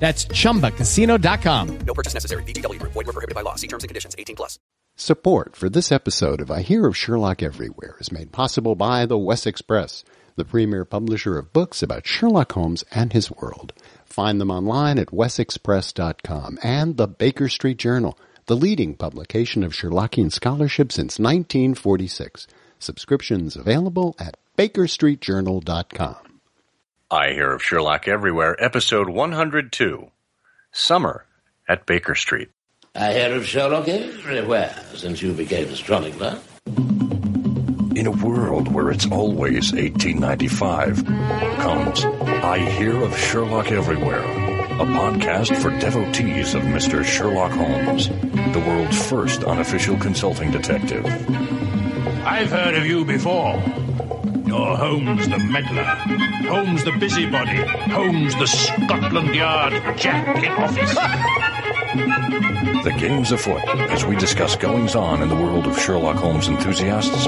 That's ChumbaCasino.com. No purchase necessary. VGW Group. Void where prohibited by law. See terms and conditions. 18+. Support for this episode of I Hear of Sherlock Everywhere is made possible by the Wessex Press, the premier publisher of books about Sherlock Holmes and his world. Find them online at wessexpress.com, and the Baker Street Journal, the leading publication of Sherlockian scholarship since 1946. Subscriptions available at bakerstreetjournal.com. I Hear of Sherlock Everywhere, episode 102, Summer at Baker Street. I hear of Sherlock everywhere since you became astronomer. In a world where it's always 1895 comes I Hear of Sherlock Everywhere, a podcast for devotees of Mr. Sherlock Holmes, the world's first unofficial consulting detective. I've heard of you before. You're Holmes the meddler, Holmes the busybody, Holmes the Scotland Yard jack in office. The game's afoot as we discuss goings-on in the world of Sherlock Holmes enthusiasts,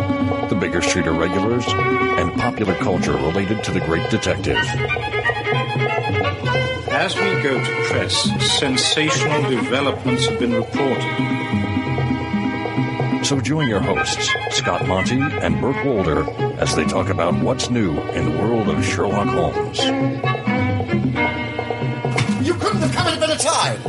the Baker Street irregulars, and popular culture related to the great detective. As we go to press, sensational developments have been reported. So join your hosts, Scott Monty and Burt Walder, as they talk about what's new in the world of Sherlock Holmes. You couldn't have come at a better time!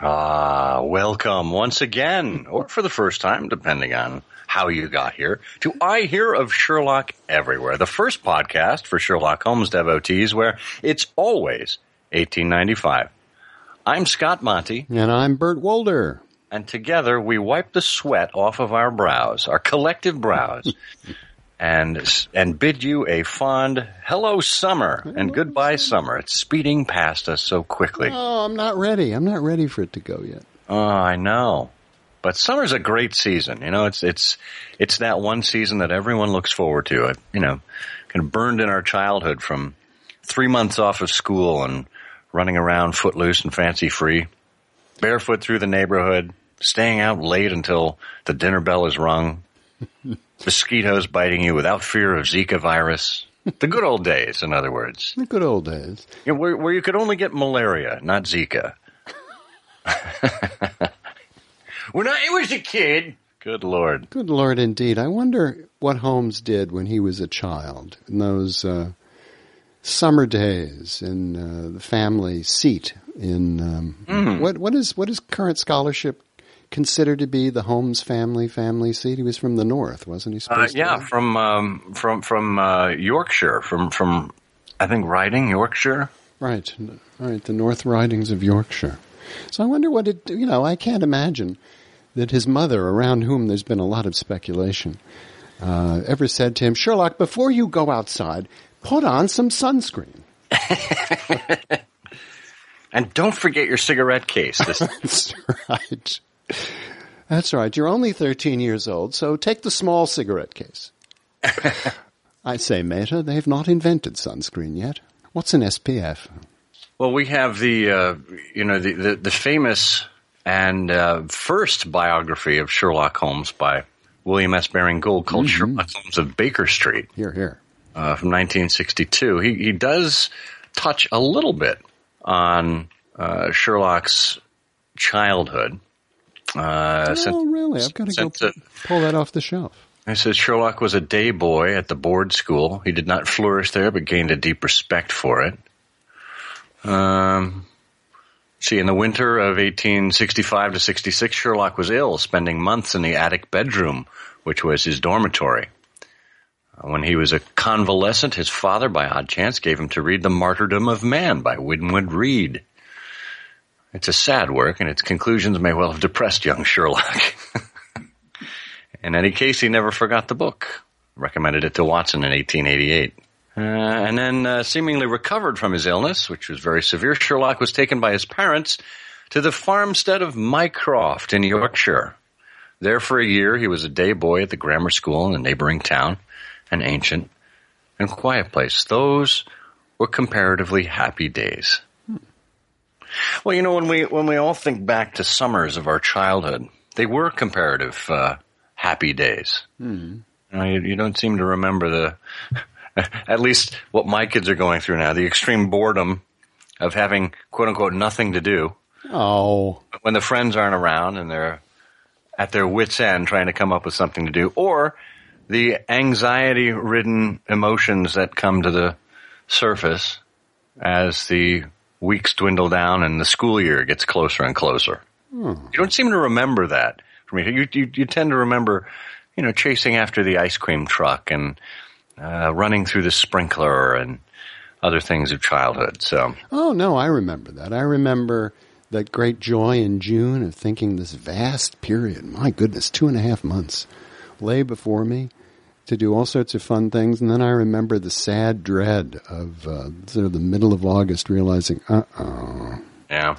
Ah, welcome once again, or for the first time, depending on how you got here, to I Hear of Sherlock Everywhere, the first podcast for Sherlock Holmes devotees where it's always 1895. I'm Scott Monty. And I'm Burt Walder. And together we wipe the sweat off of our brows, our collective brows, and bid you a fond hello, summer, and goodbye, summer. It's speeding past us so quickly. Oh, I'm not ready. I'm not ready for it to go yet. Oh, I know. But summer's a great season. You know, it's that one season that everyone looks forward to. You know, kind of burned in our childhood from 3 months off of school and running around footloose and fancy-free, barefoot through the neighborhood, staying out late until the dinner bell is rung, mosquitoes biting you without fear of Zika virus. The good old days, in other words. The good old days. You know, where you could only get malaria, not Zika. When I was a kid. Good Lord. Good Lord, indeed. I wonder what Holmes did when he was a child in those summer days in the family seat in what is current scholarship considered to be the Holmes family seat? He was from the north, wasn't he? From Yorkshire, from I think Riding, Yorkshire. Right, the North Ridings of Yorkshire. So I wonder what it. You know, I can't imagine that his mother, around whom there's been a lot of speculation, ever said to him, Sherlock, before you go outside, put on some sunscreen. And don't forget your cigarette case. That's right. You're only 13 years old, so take the small cigarette case. I say, Mater, they've not invented sunscreen yet. What's an SPF? Well, we have the famous and first biography of Sherlock Holmes by William S. Baring-Gould called Sherlock Holmes of Baker Street. Here, here. From 1962, he does touch a little bit on Sherlock's childhood. I've got to go pull that off the shelf. It says Sherlock was a day boy at the board school. He did not flourish there, but gained a deep respect for it. In the winter of 1865 to 66, Sherlock was ill, spending months in the attic bedroom, which was his dormitory. When he was a convalescent, his father, by odd chance, gave him to read The Martyrdom of Man by Winwood Reed. It's a sad work, and its conclusions may well have depressed young Sherlock. In any case, he never forgot the book. Recommended it to Watson in 1888. And then seemingly recovered from his illness, which was very severe, Sherlock was taken by his parents to the farmstead of Mycroft in Yorkshire. There for a year, he was a day boy at the grammar school in a neighboring town, an ancient and quiet place. Those were comparatively happy days. Well, you know, when we all think back to summers of our childhood, they were comparative happy days. Mm-hmm. You know, you don't seem to remember at least what my kids are going through now, the extreme boredom of having, quote-unquote, nothing to do. Oh. When the friends aren't around and they're at their wits' end trying to come up with something to do, or the anxiety-ridden emotions that come to the surface as the weeks dwindle down and the school year gets closer and closer. Hmm. You don't seem to remember that. For me, you tend to remember, you know, chasing after the ice cream truck and running through the sprinkler and other things of childhood. So, oh no, I remember that. I remember that great joy in June of thinking this vast period, my goodness, 2.5 months, lay before me to do all sorts of fun things. And then I remember the sad dread of sort of the middle of August realizing, uh-oh. Yeah.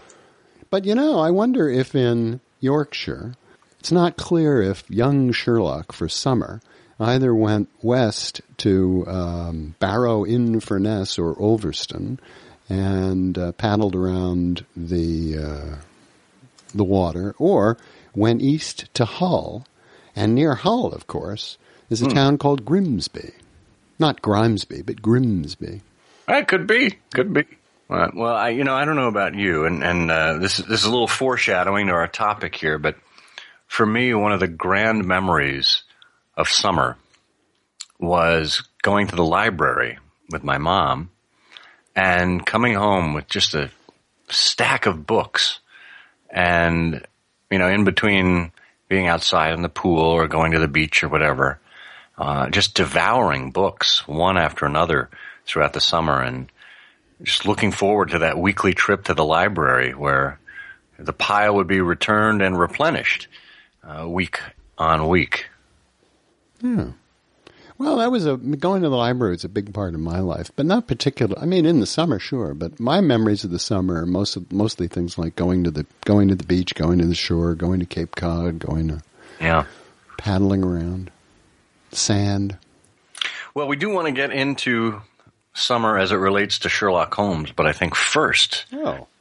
But, you know, I wonder if in Yorkshire, it's not clear if young Sherlock for summer either went west to Barrow-in-Furness or Ulverston and paddled around the water, or went east to Hull. And near Hull, of course, is a town called Grimsby. Not Grimsby, but Grimsby. That could be. Could be. Well, I don't know about you, and this is a little foreshadowing to our topic here, but for me, one of the grand memories of summer was going to the library with my mom and coming home with just a stack of books. And, you know, in between being outside in the pool or going to the beach or whatever, just devouring books one after another throughout the summer, and just looking forward to that weekly trip to the library where the pile would be returned and replenished week on week. Yeah. Well, that was going to the library was a big part of my life, but not particular. I mean, in the summer, sure, but my memories of the summer are mostly things like going to the beach, going to the shore, going to Cape Cod, paddling around, sand. Well, we do want to get into summer as it relates to Sherlock Holmes, but I think first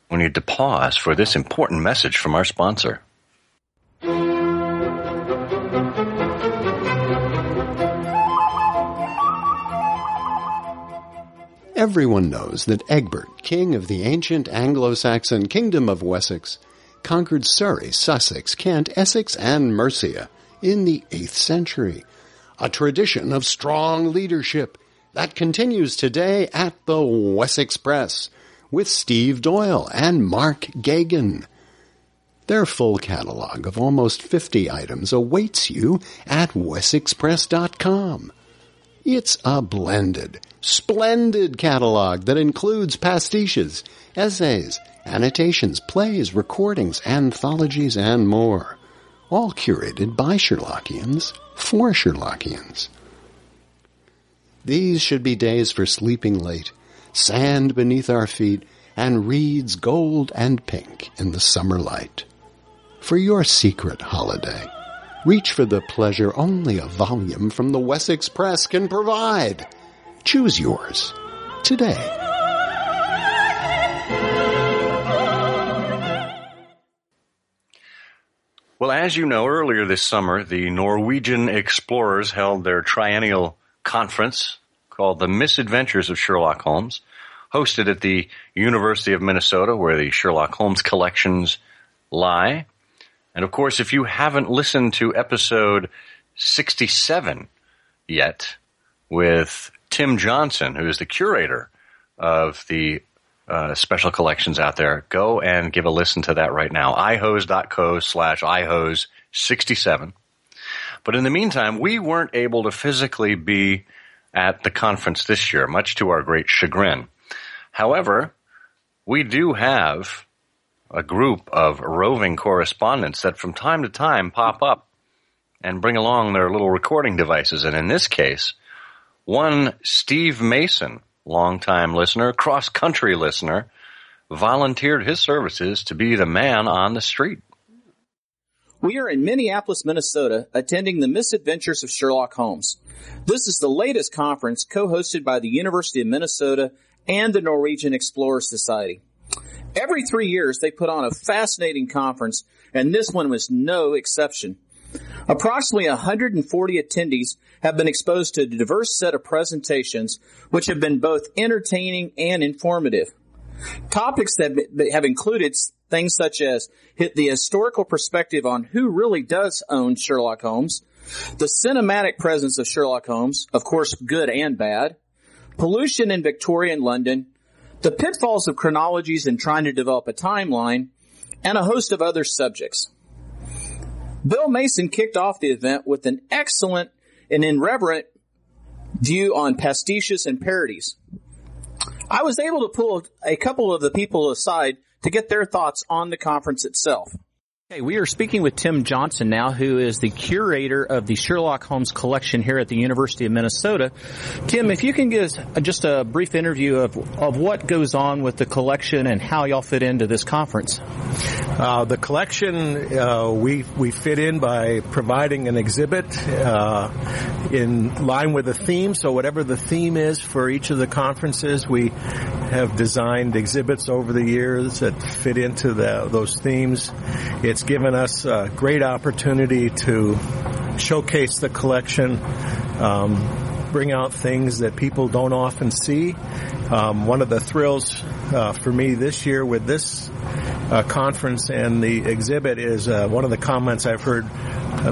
we need to pause for this important message from our sponsor. Everyone knows that Egbert, king of the ancient Anglo-Saxon kingdom of Wessex, conquered Surrey, Sussex, Kent, Essex, and Mercia in the 8th century. A tradition of strong leadership that continues today at the Wessex Press with Steve Doyle and Mark Gagan. Their full catalog of almost 50 items awaits you at wessexpress.com. It's a blended, splendid catalog that includes pastiches, essays, annotations, plays, recordings, anthologies, and more. All curated by Sherlockians for Sherlockians. These should be days for sleeping late, sand beneath our feet, and reeds gold and pink in the summer light. For your secret holiday, reach for the pleasure only a volume from the Wessex Press can provide. Choose yours today. Well, as you know, earlier this summer, the Norwegian Explorers held their triennial conference called The Misadventures of Sherlock Holmes, hosted at the University of Minnesota, where the Sherlock Holmes collections lie. And, of course, if you haven't listened to episode 67 yet with Tim Johnson, who is the curator of the special collections out there, go and give a listen to that right now, ihose.co/ihose67. But in the meantime, we weren't able to physically be at the conference this year, much to our great chagrin. However, we do have a group of roving correspondents that from time to time pop up and bring along their little recording devices. And in this case, One Steve Mason, longtime listener, cross-country listener, volunteered his services to be the man on the street. We are in Minneapolis, Minnesota, attending the Misadventures of Sherlock Holmes. This is the latest conference co-hosted by the University of Minnesota and the Norwegian Explorers Society. Every 3 years, they put on a fascinating conference, and this one was no exception. Approximately 140 attendees have been exposed to a diverse set of presentations, which have been both entertaining and informative. Topics that have included things such as the historical perspective on who really does own Sherlock Holmes, the cinematic presence of Sherlock Holmes, of course good and bad, pollution in Victorian London, the pitfalls of chronologies in trying to develop a timeline, and a host of other subjects. Bill Mason kicked off the event with an excellent and irreverent view on pastiches and parodies. I was able to pull a couple of the people aside to get their thoughts on the conference itself. Okay, we are speaking with Tim Johnson now, who is the curator of the Sherlock Holmes collection here at the University of Minnesota. Tim, if you can give us just a brief interview of what goes on with the collection and how y'all fit into this conference. The collection, we fit in by providing an exhibit in line with the theme. So whatever the theme is for each of the conferences, we have designed exhibits over the years that fit into those themes. It's given us a great opportunity to showcase the collection, bring out things that people don't often see. One of the thrills for me this year with this conference and the exhibit is one of the comments I've heard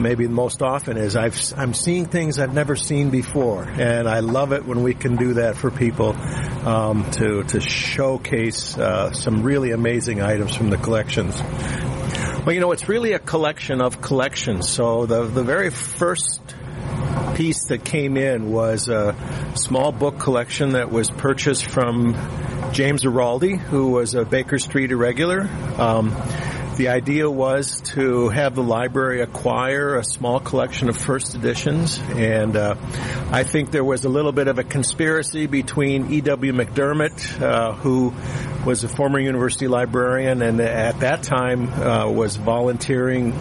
maybe most often is I'm seeing things I've never seen before, and I love it when we can do that for people to showcase some really amazing items from the collections. Well, you know, it's really a collection of collections. So the very first piece that came in was a small book collection that was purchased from James Iraldi, who was a Baker Street irregular. The idea was to have the library acquire a small collection of first editions, and I think there was a little bit of a conspiracy between E.W. McDermott, who was a former university librarian and at that time was volunteering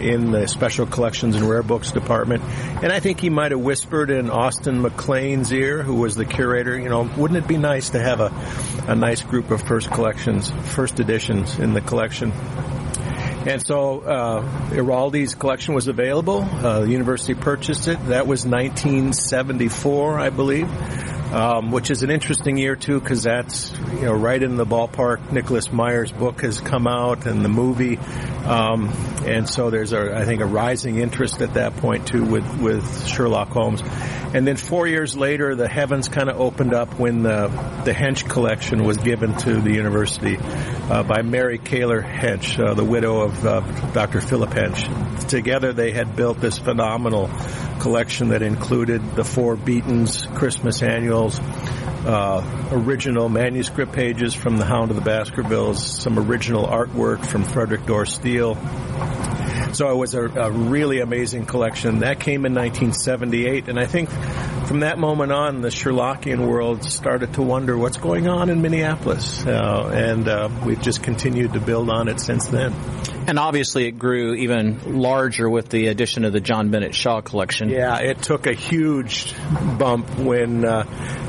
in the Special Collections and Rare Books Department, and I think he might have whispered in Austin McLean's ear, who was the curator, you know, wouldn't it be nice to have a nice group of first editions in the collection? And so Iraldi's collection was available. The university purchased it. That was 1974, I believe, which is an interesting year, too, because that's, you know, right in the ballpark. Nicholas Meyer's book has come out and the movie. And so there's, I think, a rising interest at that point, too, with Sherlock Holmes. And then 4 years later, the heavens kind of opened up when the Hench collection was given to the university by Mary Kayler Hench, the widow of Dr. Philip Hench. Together they had built this phenomenal collection that included the Four Beatons Christmas Annuals, original manuscript pages from The Hound of the Baskervilles, some original artwork from Frederick Dorr Steele. So it was a really amazing collection. That came in 1978, and I think from that moment on, the Sherlockian world started to wonder what's going on in Minneapolis, and we've just continued to build on it since then. And obviously it grew even larger with the addition of the John Bennett Shaw collection. Yeah, it took a huge bump when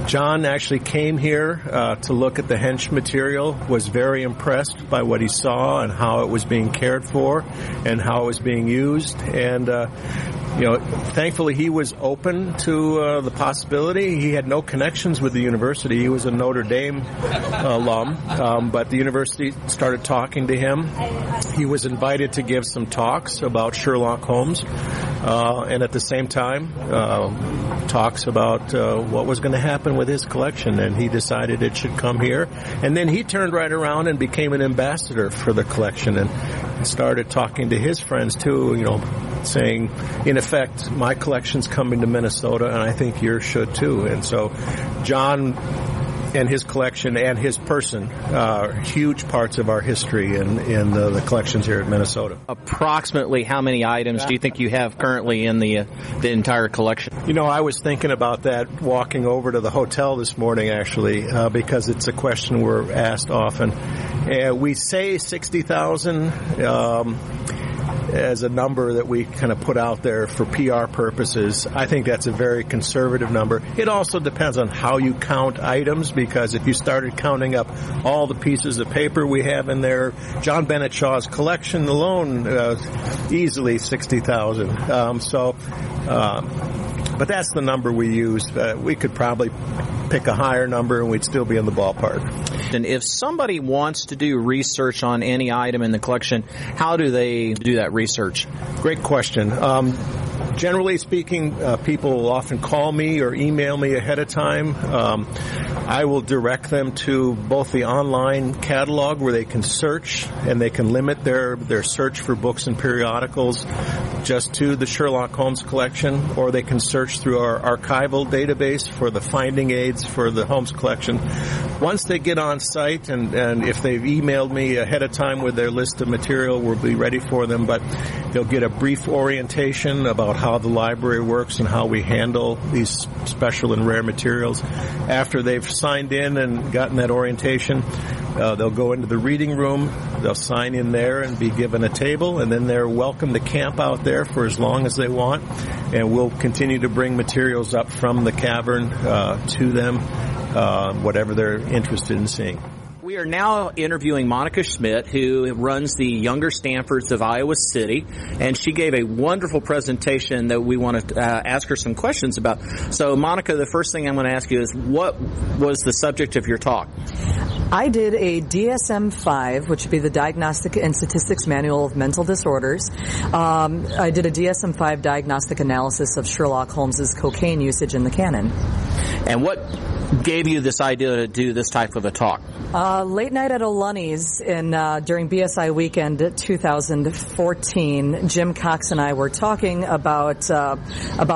John actually came here to look at the Hench material, was very impressed by what he saw and how it was being cared for and how it was being used. And, you know, thankfully he was open to the possibility. He had no connections with the university. He was a Notre Dame alum, but the university started talking to him. He was invited to give some talks about Sherlock Holmes, and at the same time, talks about what was going to happen with his collection, and he decided it should come here. And then he turned right around and became an ambassador for the collection and started talking to his friends, too, you know, saying, in effect, my collection's coming to Minnesota, and I think yours should, too. And so John and his collection and his person are huge parts of our history in the collections here at Minnesota. Approximately how many items do you think you have currently in the entire collection? You know, I was thinking about that walking over to the hotel this morning, actually, because it's a question we're asked often. We say 60,000 as a number that we kind of put out there for PR purposes. I think that's a very conservative number. It also depends on how you count items, because if you started counting up all the pieces of paper we have in there, John Bennett Shaw's collection alone, easily 60,000. But that's the number we use. We could probably pick a higher number and we'd still be in the ballpark. And if somebody wants to do research on any item in the collection, how do they do that research? Great question. Generally speaking, people will often call me or email me ahead of time. I will direct them to both the online catalog where they can search and they can limit their search for books and periodicals just to the Sherlock Holmes collection, or they can search through our archival database for the finding aids for the Holmes collection. Once they get on site, and if they've emailed me ahead of time with their list of material, we'll be ready for them, but they'll get a brief orientation about how the library works and how we handle these special and rare materials. After they've signed in and gotten that orientation, they'll go into the reading room, they'll sign in there and be given a table, and then they're welcome to camp out there for as long as they want, and we'll continue to bring materials up from the cavern to them, whatever they're interested in seeing. We are now interviewing Monica Schmidt, who runs the Younger Stanfords of Iowa City, and she gave a wonderful presentation that we want to ask her some questions about. So, Monica, the first thing I'm going to ask you is, what was the subject of your talk? I did a DSM-5, which would be the Diagnostic and Statistics Manual of Mental Disorders. I did a DSM-5 diagnostic analysis of Sherlock Holmes's cocaine usage in the canon. And what gave you this idea to do this type of a talk? Late night at O'Lunny's during BSI weekend 2014, Jim Cox and I were talking about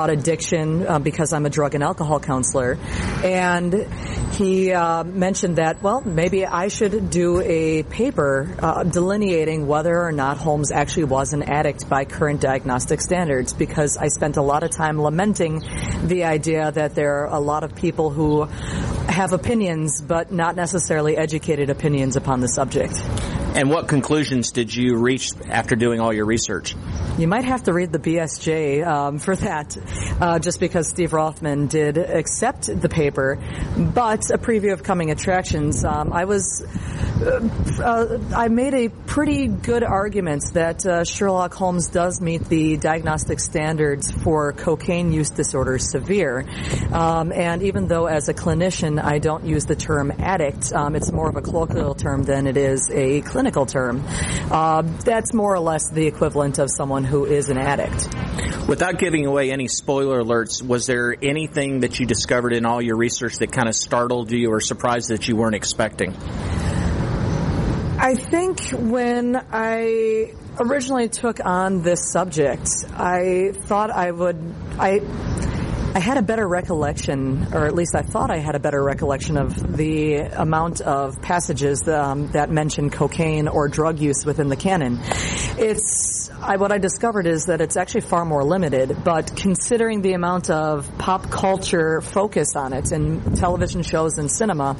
addiction because I'm a drug and alcohol counselor, and he mentioned that, well, maybe I should do a paper delineating whether or not Holmes actually was an addict by current diagnostic standards, because I spent a lot of time lamenting the idea that there are a lot of people who have opinions but not necessarily educated opinions upon the subject. And what conclusions did you reach after doing all your research? You might have to read the BSJ for that, just because Steve Rothman did accept the paper. But a preview of coming attractions, I made a pretty good argument that Sherlock Holmes does meet the diagnostic standards for cocaine use disorder severe. And even though as a clinician I don't use the term addict, it's more of a colloquial term than it is a clinical term. That's more or less the equivalent of someone who is an addict. Without giving away any spoiler alerts, was there anything that you discovered in all your research that kind of startled you or surprised that you weren't expecting? I think when I originally took on this subject, I thought I had a better recollection, or at least I thought I had a better recollection of the amount of passages that mention cocaine or drug use within the canon. What I discovered is that it's actually far more limited, but considering the amount of pop culture focus on it in television shows and cinema,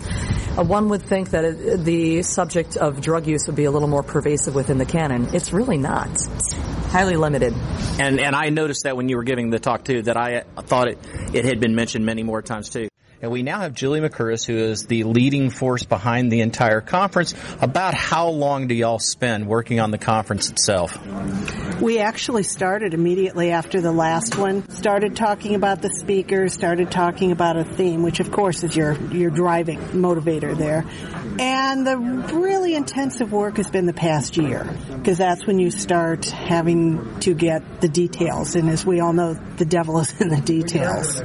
one would think that the subject of drug use would be a little more pervasive within the canon. It's really not. It's highly limited. And I noticed that when you were giving the talk, too, that I thought it had been mentioned many more times, too. And we now have Julie McCurris, who is the leading force behind the entire conference. About how long do y'all spend working on the conference itself? We actually started immediately after the last one. Started talking about the speakers, started talking about a theme, which of course is your driving motivator there. And the really intensive work has been the past year, because that's when you start having to get the details. And as we all know, the devil is in the details.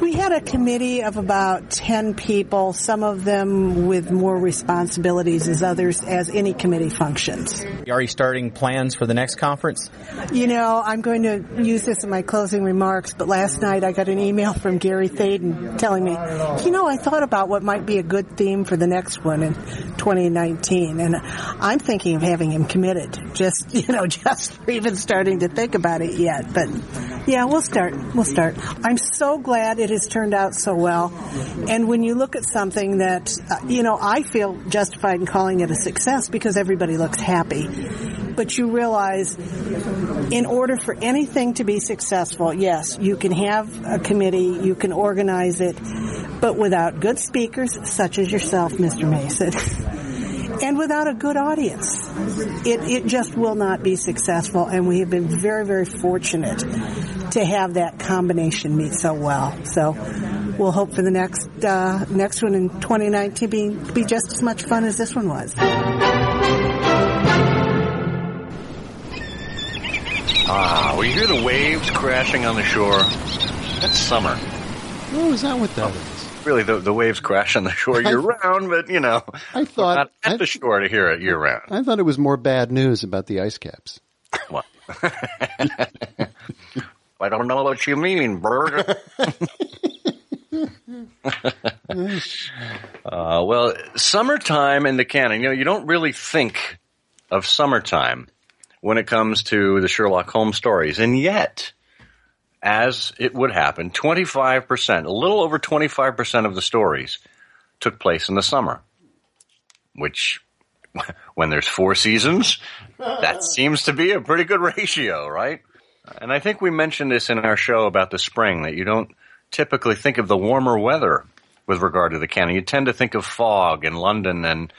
We had a committee of about 10 people, some of them with more responsibilities as others, as any committee functions. Are you starting plans for the next conference? You know, I'm going to use this in my closing remarks, but last night I got an email from Gary Thaden telling me, you know, I thought about what might be a good theme for the next one in 2019, and I'm thinking of having him committed, just for even starting to think about it yet. But, yeah, we'll start. I'm so glad it has turned out so well. And when you look at something that, I feel justified in calling it a success because everybody looks happy. But you realize in order for anything to be successful, yes, you can have a committee, you can organize it, but without good speakers such as yourself, Mr. Mason, and without a good audience, it just will not be successful. And we have been very, very fortunate to have that combination meet so well. So we'll hope for the next one in 2019 to be just as much fun as this one was. We hear the waves crashing on the shore. That's summer. Oh, is that what that is? Really, the waves crash on the shore year-round, but, I thought not at the shore to hear it year-round. I thought it was more bad news about the ice caps. What? I don't know what you mean, bird. Well, summertime in the canon. You don't really think of summertime when it comes to the Sherlock Holmes stories, and yet, as it would happen, 25%, a little over 25% of the stories took place in the summer, which when there's four seasons, that seems to be a pretty good ratio, right? And I think we mentioned this in our show about the spring, that you don't typically think of the warmer weather with regard to the canon. You tend to think of fog in London and,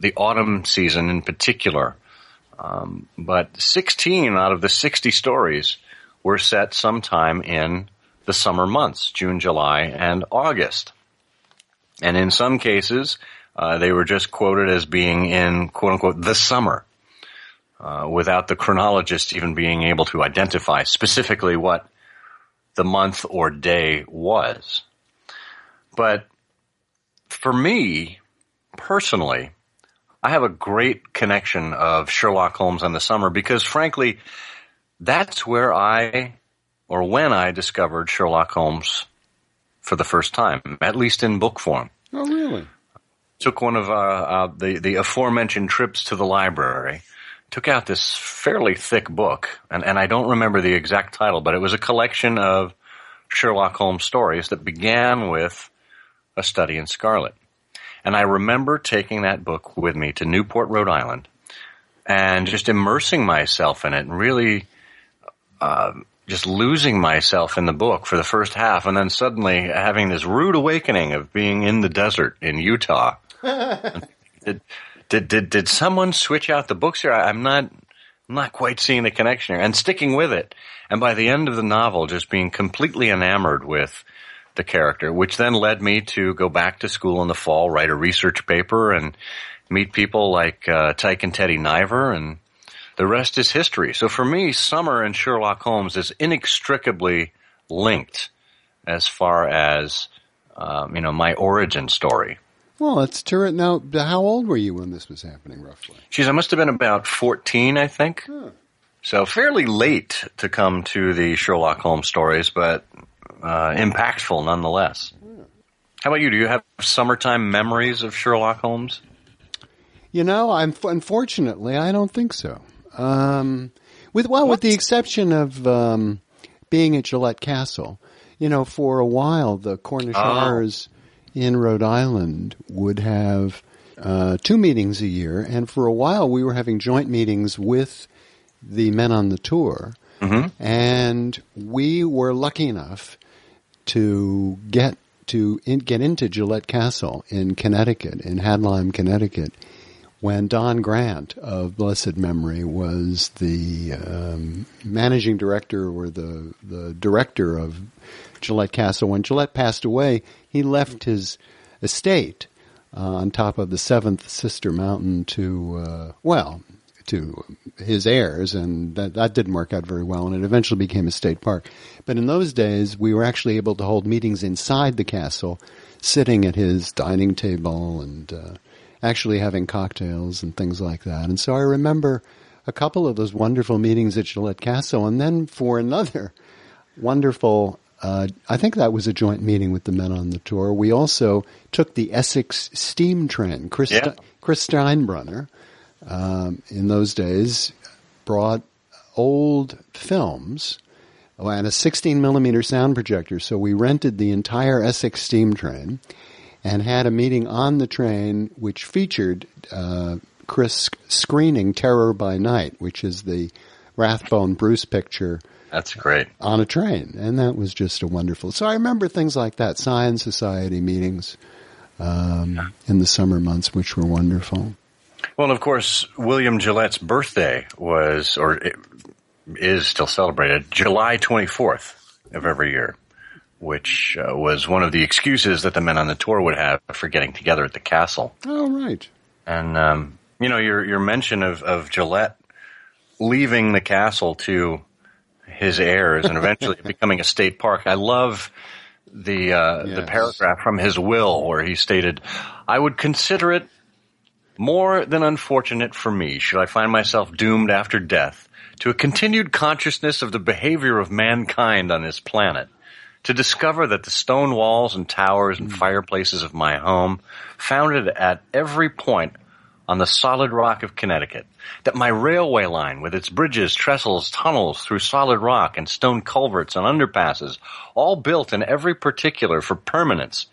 the autumn season in particular. But 16 out of the 60 stories were set sometime in the summer months, June, July, and August. And in some cases, they were just quoted as being in, quote-unquote, the summer, without the chronologist even being able to identify specifically what the month or day was. But for me, personally, I have a great connection of Sherlock Holmes on the summer because, frankly, that's where when I discovered Sherlock Holmes for the first time, at least in book form. Oh, really? Took one of the aforementioned trips to the library, took out this fairly thick book, and I don't remember the exact title, but it was a collection of Sherlock Holmes stories that began with A Study in Scarlet. And I remember taking that book with me to Newport, Rhode Island, and just immersing myself in it and really just losing myself in the book for the first half, and then suddenly having this rude awakening of being in the desert in Utah. Did someone switch out the books here? I'm not quite seeing the connection here. And sticking with it, and by the end of the novel just being completely enamored with the character, which then led me to go back to school in the fall, write a research paper, and meet people like Tyke and Teddy Niver, and the rest is history. So for me, summer and Sherlock Holmes is inextricably linked as far as, my origin story. Well, that's terrific. Now, how old were you when this was happening, roughly? Geez, I must have been about 14, I think. Huh. So fairly late to come to the Sherlock Holmes stories, but impactful nonetheless. How about you? Do you have summertime memories of Sherlock Holmes? Unfortunately, I don't think so. With the exception of being at Gillette Castle, for a while the Cornishers in Rhode Island would have two meetings a year, and for a while we were having joint meetings with the Men on the Tour, mm-hmm. and we were lucky enough to get into Gillette Castle in Connecticut, in Hadlam, Connecticut, when Don Grant of blessed memory was the managing director or the director of Gillette Castle. When Gillette passed away, he left his estate on top of the Seventh Sister Mountain to to his heirs, and that didn't work out very well, and it eventually became a state park. But in those days, we were actually able to hold meetings inside the castle, sitting at his dining table and actually having cocktails and things like that. And so I remember a couple of those wonderful meetings at Gillette Castle, and then for another wonderful, I think that was a joint meeting with the Men on the Tour. We also took the Essex steam train. Chris Steinbrenner, in those days, brought old films and a 16-millimeter sound projector. So we rented the entire Essex steam train and had a meeting on the train which featured Chris screening Terror by Night, which is the Rathbone Bruce picture. That's great. On a train. And that was just a wonderful. So I remember things like that, science society meetings in the summer months, which were wonderful. Well, and of course, William Gillette's birthday was, or is still celebrated, July 24th of every year, which was one of the excuses that the Men on the Tour would have for getting together at the castle. Oh, right. And, you know, your mention of Gillette leaving the castle to his heirs and eventually becoming a state park. I love the paragraph from his will where he stated, "I would consider it more than unfortunate for me should I find myself doomed after death to a continued consciousness of the behavior of mankind on this planet, to discover that the stone walls and towers and fireplaces of my home, founded at every point on the solid rock of Connecticut, that my railway line with its bridges, trestles, tunnels through solid rock and stone culverts and underpasses, all built in every particular for permanence,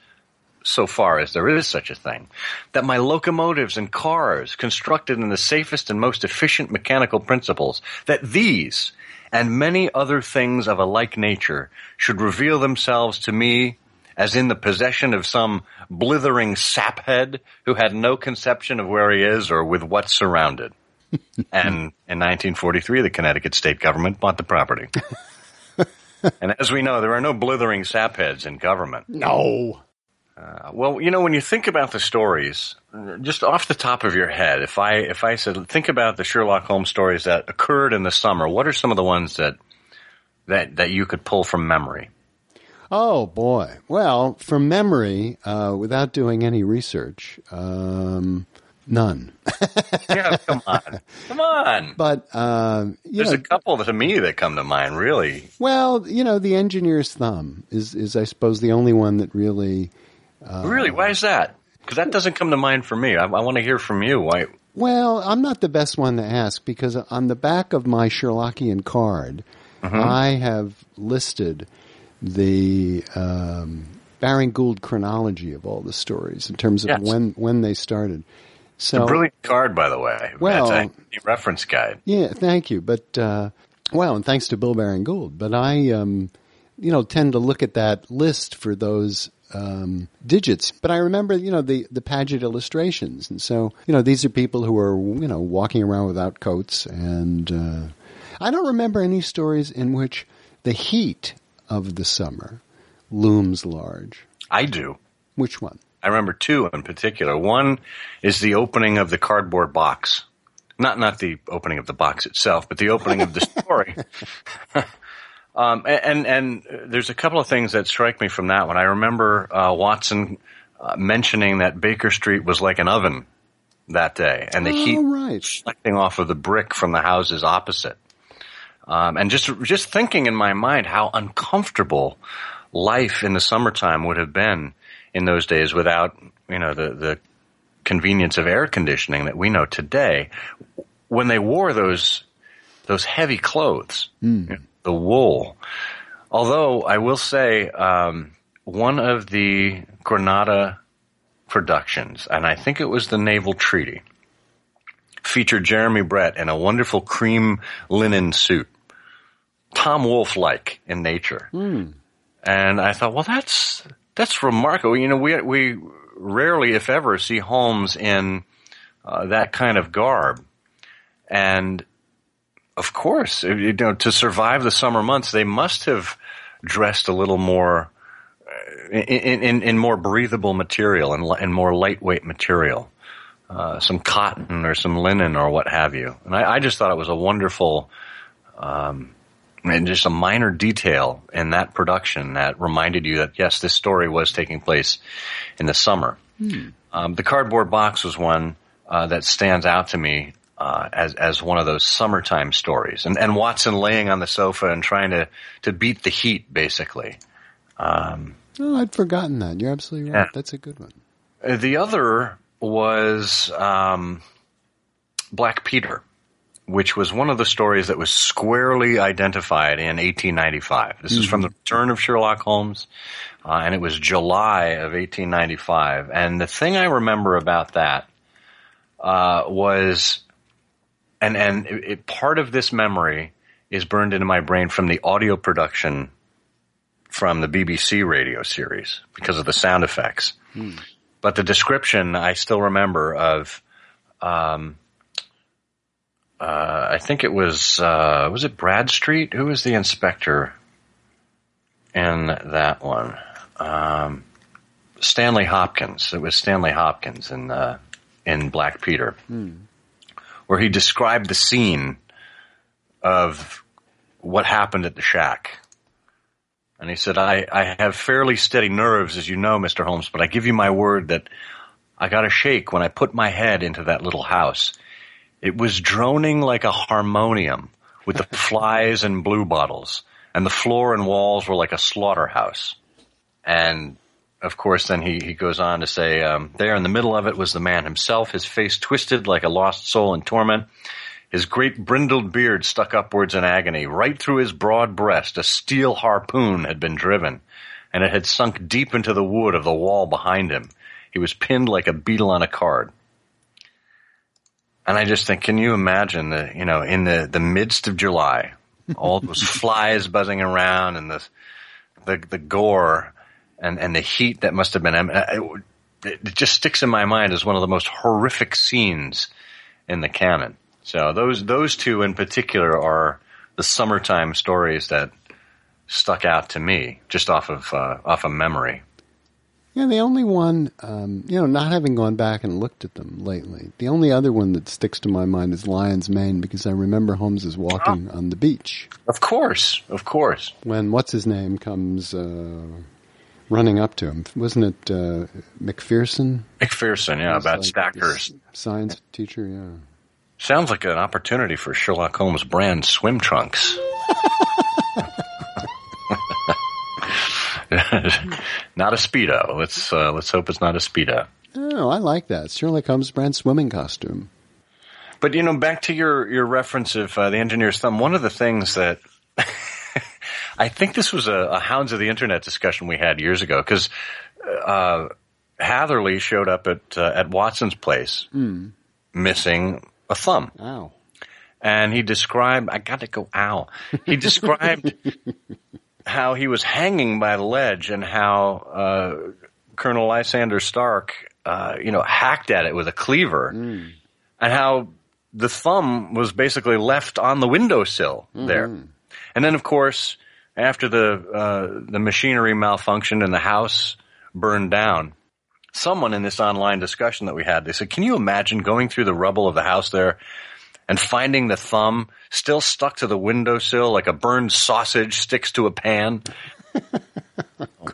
so far as there is such a thing, that my locomotives and cars constructed in the safest and most efficient mechanical principles, that these and many other things of a like nature should reveal themselves to me as in the possession of some blithering saphead who had no conception of where he is or with what's surrounded." And in 1943, the Connecticut state government bought the property. And as we know, there are no blithering sapheads in government. No. Well, you know, when you think about the stories, just off the top of your head, if I said, think about the Sherlock Holmes stories that occurred in the summer, what are some of the ones that you could pull from memory? Oh, boy. Well, from memory, without doing any research, none. Yeah, come on. But there's a couple to me that come to mind, really. Well, you know, the engineer's thumb is I suppose, the only one that really. Really? Why is that? Because that doesn't come to mind for me. I want to hear from you. Why? Well, I'm not the best one to ask because on the back of my Sherlockian card, I have listed the Baring-Gould chronology of all the stories in terms of when they started. So, it's a brilliant card, by the way. Well, that's a reference guide. Yeah, thank you. But and thanks to Bill Baring-Gould. But I, tend to look at that list for those digits. But I remember, the Paget illustrations, and so these are people who are walking around without coats, and I don't remember any stories in which the heat of the summer looms large. I do. Which one? I remember two in particular. One is the opening of the cardboard box. Not the opening of the box itself, but the opening of the story. And there's a couple of things that strike me from that one. I remember Watson mentioning that Baker Street was like an oven that day, and the heat reflecting off of the brick from the houses opposite. And just thinking in my mind how uncomfortable life in the summertime would have been in those days without, the convenience of air conditioning that we know today, when they wore those heavy clothes, the wool. Although I will say, one of the Granada productions, and I think it was the Naval Treaty, featured Jeremy Brett in a wonderful cream linen suit, Tom Wolfe-like in nature. And I thought, well, that's remarkable. We rarely, if ever, see Holmes in that kind of garb. And of course, to survive the summer months, they must have dressed a little more in more breathable material and more lightweight material. some cotton or some linen or what have you. And I just thought it was a wonderful and just a minor detail in that production that reminded you that, yes, this story was taking place in the summer. Mm. The cardboard box was one that stands out to me as one of those summertime stories. And Watson laying on the sofa and trying to beat the heat, basically. No, I'd forgotten that. You're absolutely right. Yeah. That's a good one. The other was Black Peter, which was one of the stories that was squarely identified in 1895. This is from the Return of Sherlock Holmes, and it was July of 1895. And the thing I remember about that was, and it, part of this memory is burned into my brain from the audio production from the BBC radio series because of the sound effects. Mm. But the description I still remember of I think it was it Bradstreet? Who was the inspector in that one? Stanley Hopkins. It was Stanley Hopkins in Black Peter, where he described the scene of what happened at the shack. And he said, I have fairly steady nerves, as you know, Mr. Holmes, but I give you my word that I got a shake when I put my head into that little house. It was droning like a harmonium with the flies and blue bottles, and the floor and walls were like a slaughterhouse. And, of course, then he goes on to say, there in the middle of it was the man himself, his face twisted like a lost soul in torment, his great brindled beard stuck upwards in agony. Right through his broad breast a steel harpoon had been driven, and it had sunk deep into the wood of the wall behind him. He was pinned like a beetle on a card. And I just think, can you imagine the, you know, in the midst of July, all those flies buzzing around and the gore and the heat that must have been, it just sticks in my mind as one of the most horrific scenes in the canon. So those two in particular are the summertime stories that stuck out to me just off of memory. Yeah, the only one, not having gone back and looked at them lately, the only other one that sticks to my mind is Lion's Mane, because I remember Holmes is walking on the beach. Of course. When what's-his-name comes running up to him. Wasn't it McPherson? McPherson, yeah, about like Stacker's. Science teacher, yeah. Sounds like an opportunity for Sherlock Holmes brand swim trunks. Not a Speedo. Let's hope it's not a Speedo. Oh, I like that. Sherlock Holmes brand swimming costume. But, you know, back to your reference of the Engineer's Thumb, one of the things that I think this was a Hounds of the Internet discussion we had years ago, because Hatherley showed up at Watson's place missing a thumb. Ow. And he described – I got to go ow. He described – how he was hanging by the ledge and how Colonel Lysander Stark, hacked at it with a cleaver, and how the thumb was basically left on the windowsill there. And then, of course, after the machinery malfunctioned and the house burned down, someone in this online discussion that we had, they said, can you imagine going through the rubble of the house there and finding the thumb still stuck to the windowsill like a burned sausage sticks to a pan?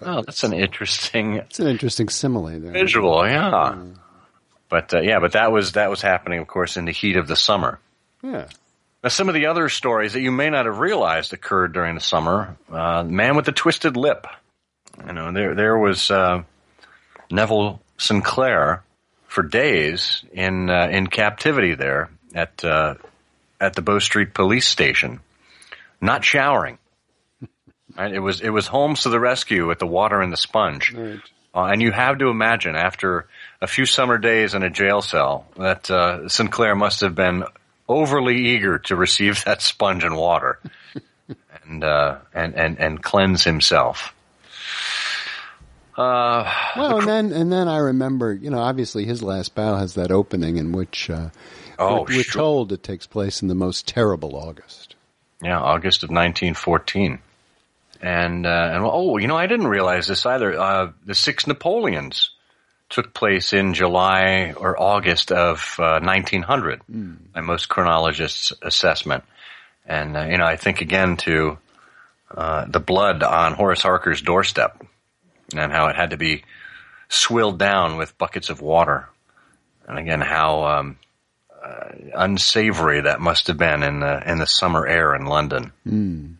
Oh, that's an interesting. It's an interesting simile there. Visual, yeah. But but that was happening, of course, in the heat of the summer. Yeah. Now, some of the other stories that you may not have realized occurred during the summer. The Man with the Twisted Lip. You know, there was Neville Sinclair for days in captivity there. At the Bow Street police station, not showering. Right? It was Holmes to the rescue with the water and the sponge. Right. And you have to imagine after a few summer days in a jail cell that Sinclair must have been overly eager to receive that sponge and water and cleanse himself. And then I remember, you know, obviously his last battle has that opening in which we're told it takes place in the most terrible August. Yeah, August of 1914. And I didn't realize this either. The Six Napoleons took place in July or August of 1900, by most chronologists' assessment. And, you know, I think again to the blood on Horace Harker's doorstep and how it had to be swilled down with buckets of water. And again, how unsavory that must have been in the summer air in London. Mm.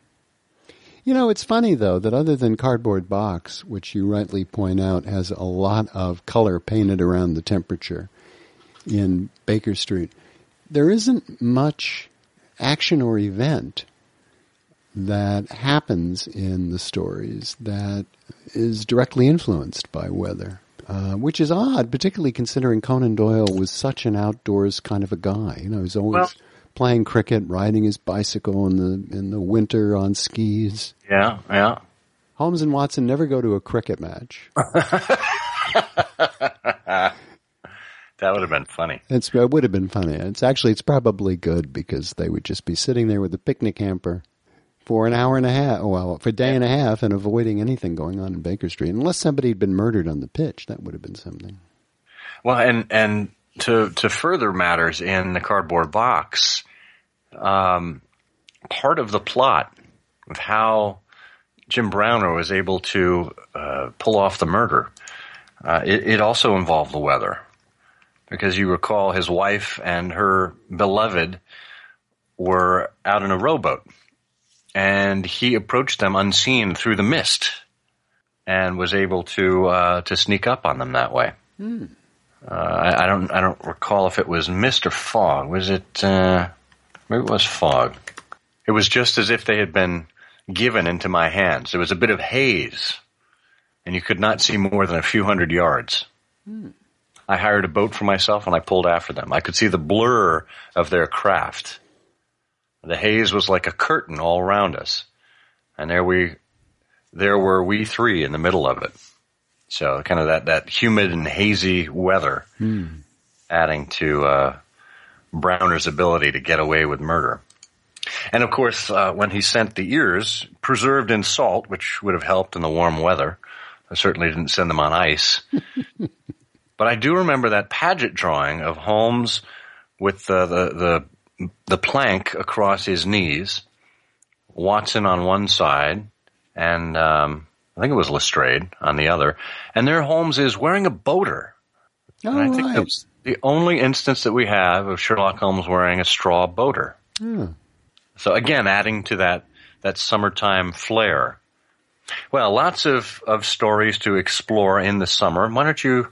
You know, it's funny, though, that other than Cardboard Box, which you rightly point out has a lot of color painted around the temperature in Baker Street, there isn't much action or event that happens in the stories that is directly influenced by weather, which is odd, particularly considering Conan Doyle was such an outdoors kind of a guy. You know, he's always playing cricket, riding his bicycle in the winter on skis. Yeah, yeah. Holmes and Watson never go to a cricket match. That would have been funny. It would have been funny. It's probably good because they would just be sitting there with a picnic hamper for an hour and a half, for a day and a half, and avoiding anything going on in Baker Street. Unless somebody had been murdered on the pitch, that would have been something. Well, and to further matters in the Cardboard Box, part of the plot of how Jim Browner was able to pull off the murder, it also involved the weather. Because you recall his wife and her beloved were out in a rowboat, and he approached them unseen through the mist and was able to sneak up on them that way. Mm. I don't recall if it was mist or fog. Was it? Maybe it was fog. It was just as if they had been given into my hands. There was a bit of haze, and you could not see more than a few hundred yards. Mm. I hired a boat for myself, and I pulled after them. I could see the blur of their craft. The haze was like a curtain all around us, and there were we three in the middle of it. So kind of that humid and hazy weather, adding to Browner's ability to get away with murder. And, of course, when he sent the ears, preserved in salt, which would have helped in the warm weather. I certainly didn't send them on ice. But I do remember that Paget drawing of Holmes with the plank across his knees, Watson on one side, and I think it was Lestrade on the other. And there Holmes is wearing a boater. And I think that's the only instance that we have of Sherlock Holmes wearing a straw boater. Mm. So again, adding to that summertime flair. Well, lots of stories to explore in the summer. Why don't you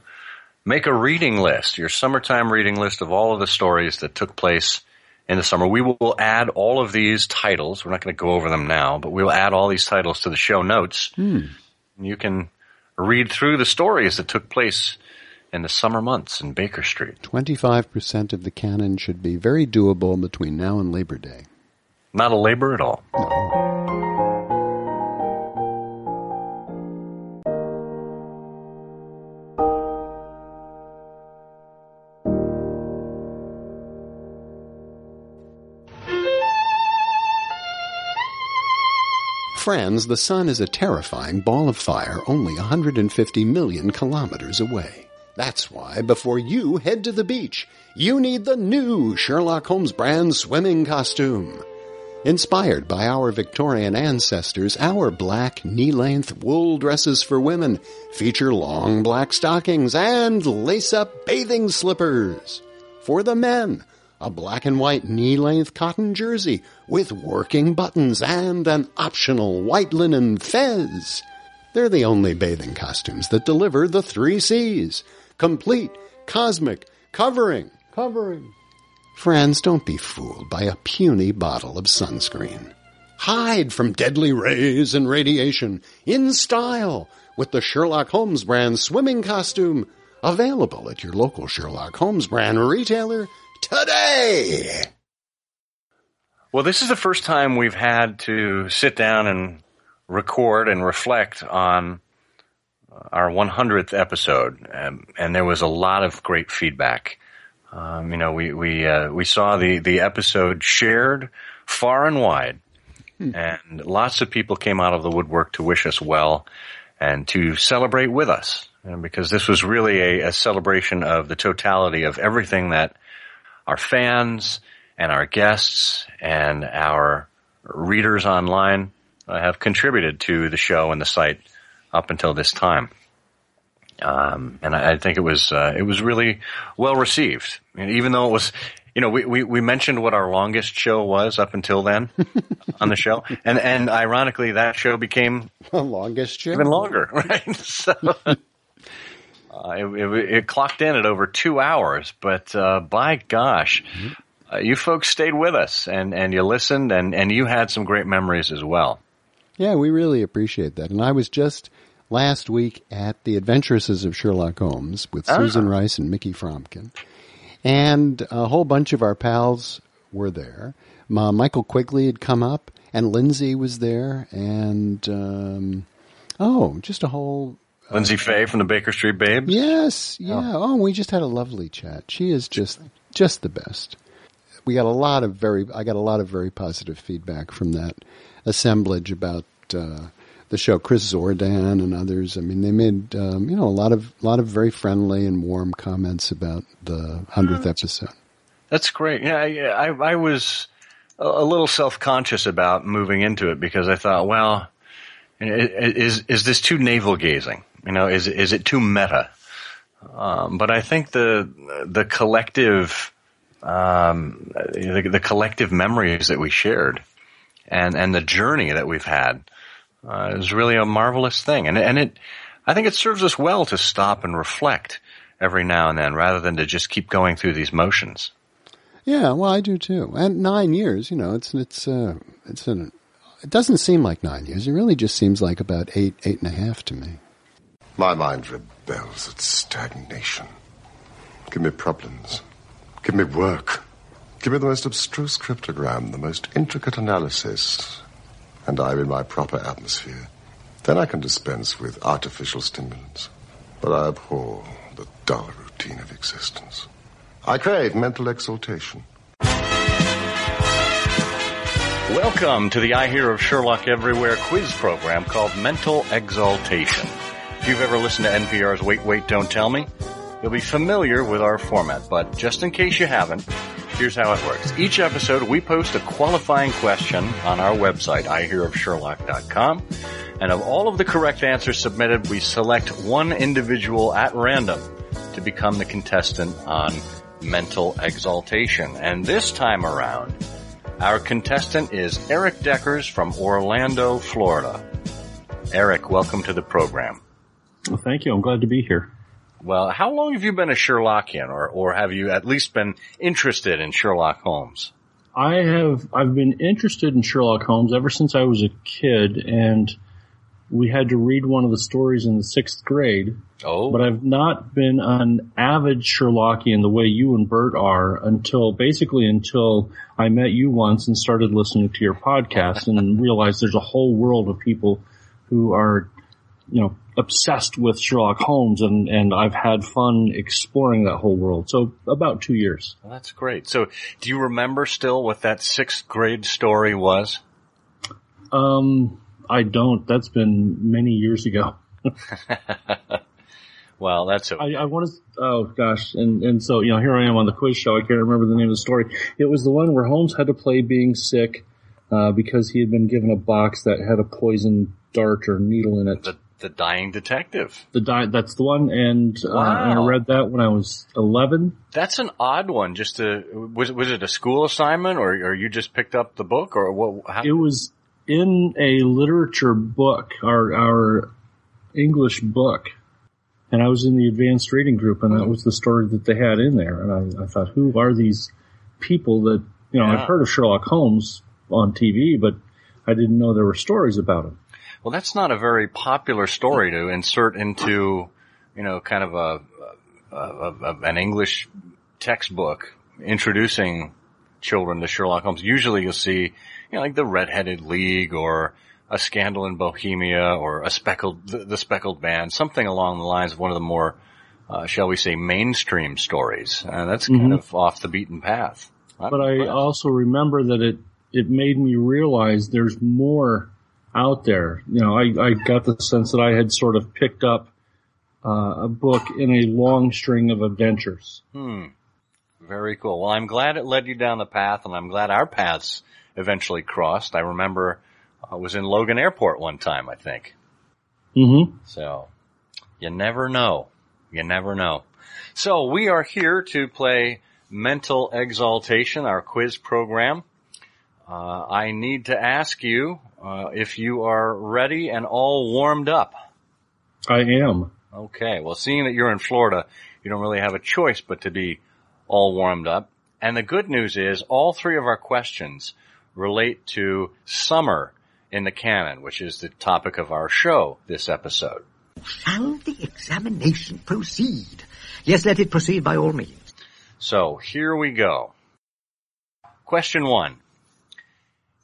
make a reading list, your summertime reading list of all of the stories that took place in the summer. We will add all of these titles. We're not going to go over them now, but we'll add all these titles to the show notes. Mm. You can read through the stories that took place in the summer months in Baker Street. 25% of the canon should be very doable between now and Labor Day. Not a labor at all. No. Friends, the sun is a terrifying ball of fire only 150 million kilometers away. That's why, before you head to the beach, you need the new Sherlock Holmes brand swimming costume. Inspired by our Victorian ancestors, our black knee-length wool dresses for women feature long black stockings and lace-up bathing slippers. For the men, a black and white knee-length cotton jersey with working buttons and an optional white linen fez. They're the only bathing costumes that deliver the 3 C's. Complete, cosmic, covering. Friends, don't be fooled by a puny bottle of sunscreen. Hide from deadly rays and radiation in style with the Sherlock Holmes brand swimming costume, available at your local Sherlock Holmes brand retailer today. Well, this is the first time we've had to sit down and record and reflect on our 100th episode, and there was a lot of great feedback. You know, we saw the episode shared far and wide, and lots of people came out of the woodwork to wish us well and to celebrate with us. because this was really a celebration of the totality of everything that our fans and our guests and our readers online have contributed to the show and the site up until this time. And I think it was really well received. And even though it was, you know, we mentioned what our longest show was up until then on the show. And ironically, that show became the longest show, even longer, right? So it clocked in at over 2 hours, but, by gosh, you folks stayed with us and you listened and you had some great memories as well. Yeah, we really appreciate that. And I was just last week at The Adventuresses of Sherlock Holmes with Susan Rice and Mickey Fromkin. And a whole bunch of our pals were there. Michael Quigley had come up, and Lindsay was there, and just a whole... Lindsay Fay from the Baker Street Babes? Yes, yeah. Oh, we just had a lovely chat. She is just the best. I got a lot of very positive feedback from that assemblage about... the show, Chris Zordan and others. I mean, they made a lot of very friendly and warm comments about the 100th episode. That's great. Yeah, I was a little self-conscious about moving into it because I thought, well, is this too navel gazing? You know, is it too meta? But I think the collective the collective memories that we shared and the journey that we've had. It was really a marvelous thing. And I think it serves us well to stop and reflect every now and then rather than to just keep going through these motions. Yeah, well, I do too. And 9 years, you know, it doesn't seem like 9 years. It really just seems like about eight and a half to me. My mind rebels at stagnation. Give me problems. Give me work. Give me the most abstruse cryptogram, the most intricate analysis... and I'm in my proper atmosphere. Then I can dispense with artificial stimulants. But I abhor the dull routine of existence. I crave mental exaltation. Welcome to the I Hear of Sherlock Everywhere quiz program called Mental Exaltation. If you've ever listened to NPR's Wait, Wait, Don't Tell Me, you'll be familiar with our format. But just in case you haven't, here's how it works. Each episode, we post a qualifying question on our website, ihearofsherlock.com. And of all of the correct answers submitted, we select one individual at random to become the contestant on Mental Exaltation. And this time around, our contestant is Eric Deckers from Orlando, Florida. Eric, welcome to the program. Well, thank you. I'm glad to be here. Well, how long have you been a Sherlockian, or have you at least been interested in Sherlock Holmes? I've been interested in Sherlock Holmes ever since I was a kid, and we had to read one of the stories in the 6th grade. Oh. But I've not been an avid Sherlockian the way you and Bert are until I met you once and started listening to your podcast and realized there's a whole world of people who are, you know, obsessed with Sherlock Holmes, and I've had fun exploring that whole world. So about 2 years. Well, that's great. So do you remember still what that 6th grade story was? I don't. That's been many years ago. Well, that's okay. I want to, oh gosh. And so, you know, here I am on the quiz show. I can't remember the name of the story. It was the one where Holmes had to play being sick, because he had been given a box that had a poison dart or needle in it. The Dying Detective. That's the one, and I read that when I was 11. That's an odd one. Was it a school assignment, or you just picked up the book, or what? How? It was in a literature book, our English book, and I was in the advanced reading group, and that was the story that they had in there. And I thought, who are these people that, you know? Yeah. I've heard of Sherlock Holmes on TV, but I didn't know there were stories about him. Well, that's not a very popular story to insert into, you know, kind of an English textbook introducing children to Sherlock Holmes. Usually you'll see, you know, like the Red-Headed League or A Scandal in Bohemia or The Speckled Band, something along the lines of one of the more, shall we say, mainstream stories. That's kind of off the beaten path. But I also remember that it made me realize there's more out there. You know, I got the sense that I had sort of picked up a book in a long string of adventures. Very cool. Well, I'm glad it led you down the path, and I'm glad our paths eventually crossed. I remember I was in Logan Airport one time, I think. Mm-hmm. So you never know. You never know. So we are here to play Mental Exaltation, our quiz program. I need to ask you if you are ready and all warmed up. I am. Okay. Well, seeing that you're in Florida, you don't really have a choice but to be all warmed up. And the good news is all three of our questions relate to summer in the canon, which is the topic of our show this episode. Shall the examination proceed? Yes, let it proceed by all means. So here we go. Question one.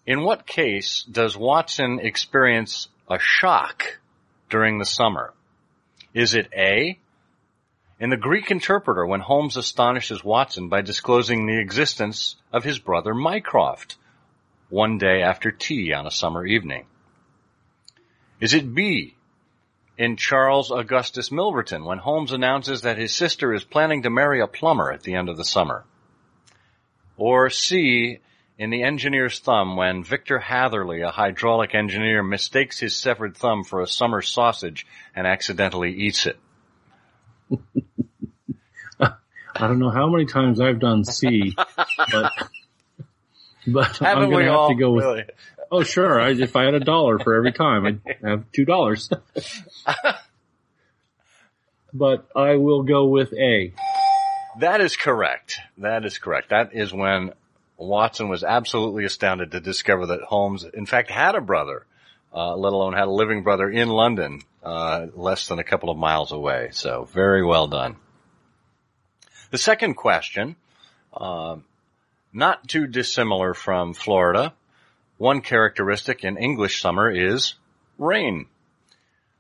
In what case does Watson experience a shock during the summer? Is it A, in The Greek Interpreter, when Holmes astonishes Watson by disclosing the existence of his brother Mycroft one day after tea on a summer evening? Is it B, in Charles Augustus Milverton, when Holmes announces that his sister is planning to marry a plumber at the end of the summer? Or C, in The Engineer's Thumb, when Victor Hatherley, a hydraulic engineer, mistakes his severed thumb for a summer sausage and accidentally eats it? I don't know how many times I've done C, but I'm going to have to go with. Really? Oh, sure. If I had $1 for every time, I'd have $2. But I will go with A. That is correct. That is correct. That is when Watson was absolutely astounded to discover that Holmes, in fact, had a brother, let alone had a living brother in London, less than a couple of miles away. So very well done. The second question, not too dissimilar from Florida. One characteristic in English summer is rain.